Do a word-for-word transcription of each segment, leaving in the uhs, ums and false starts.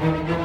Thank you.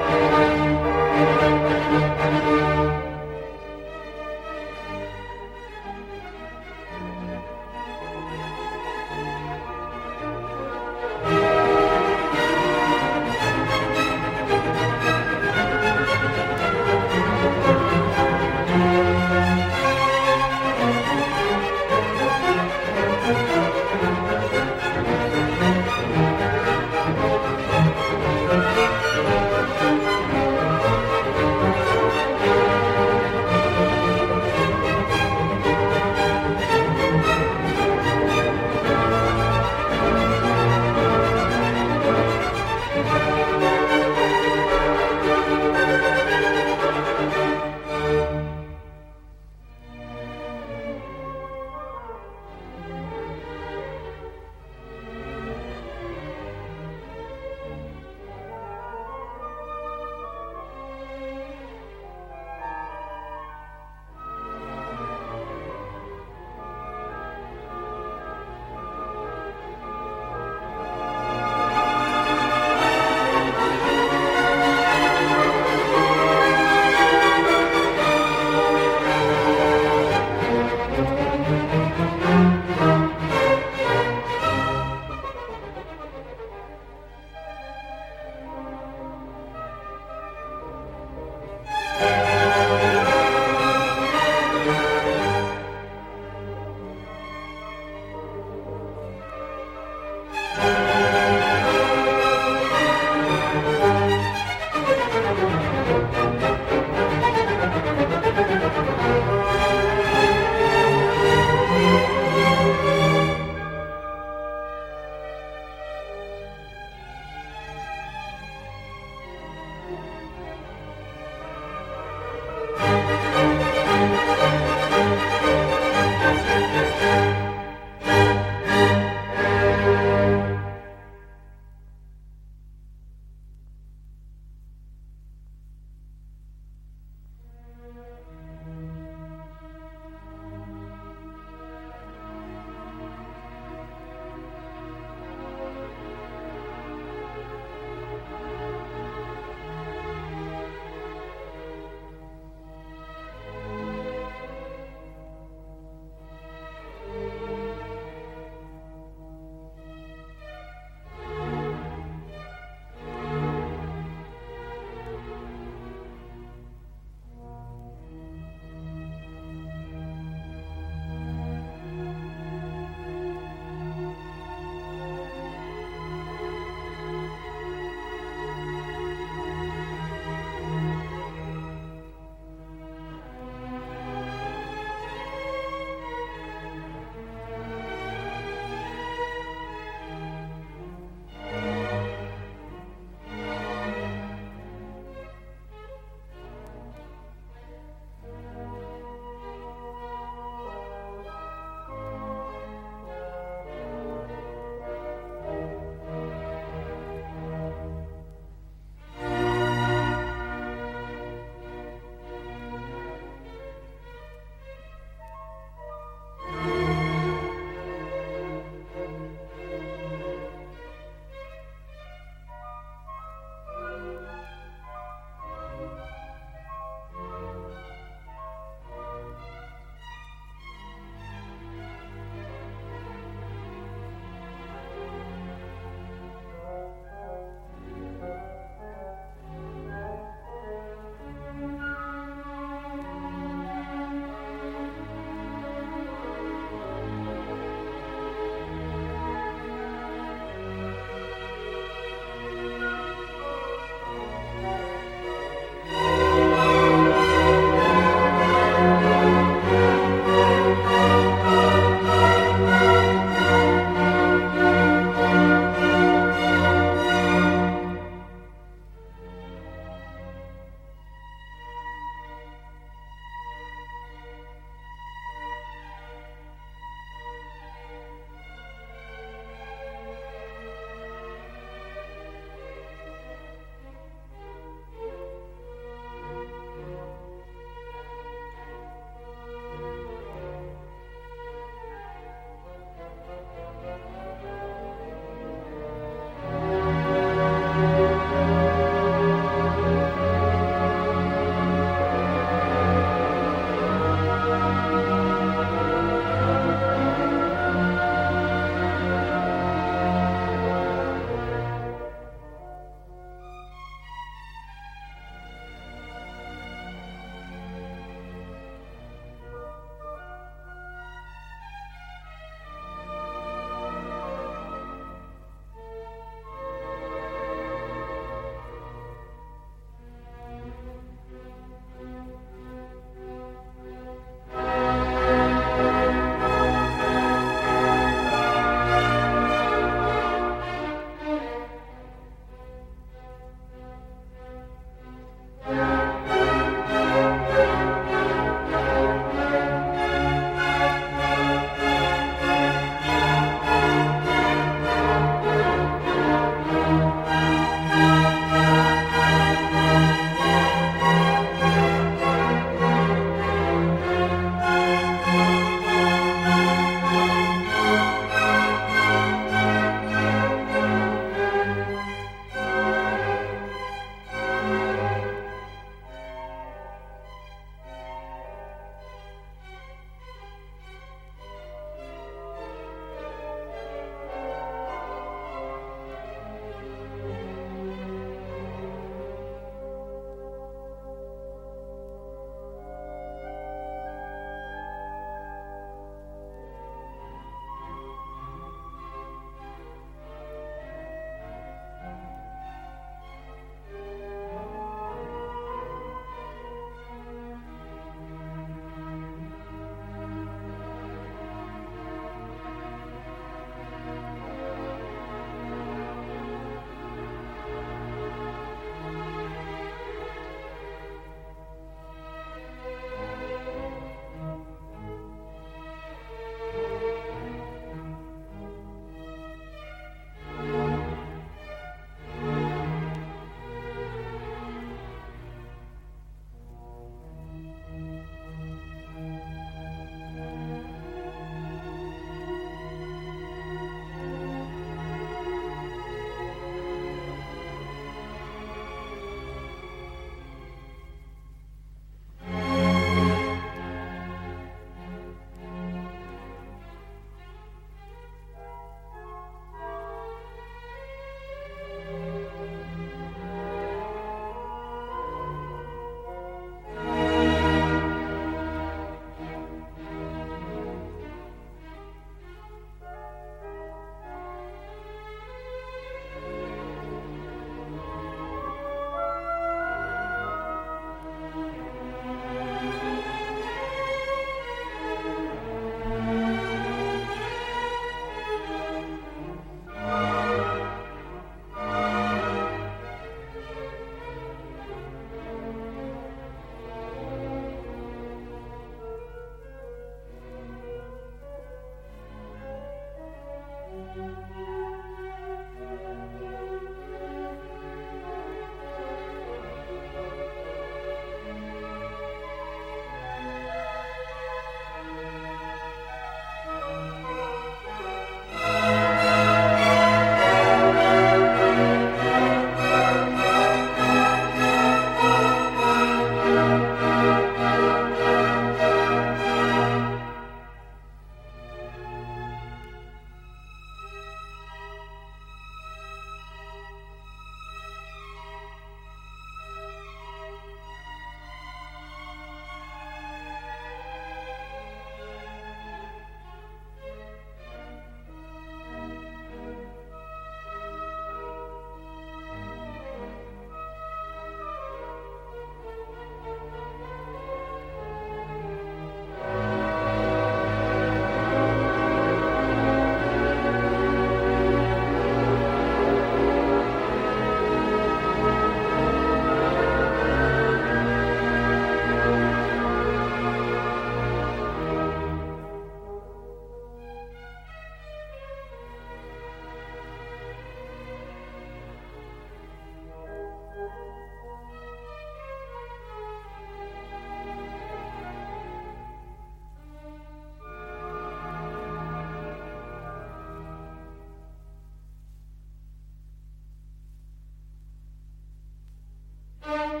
Thank you.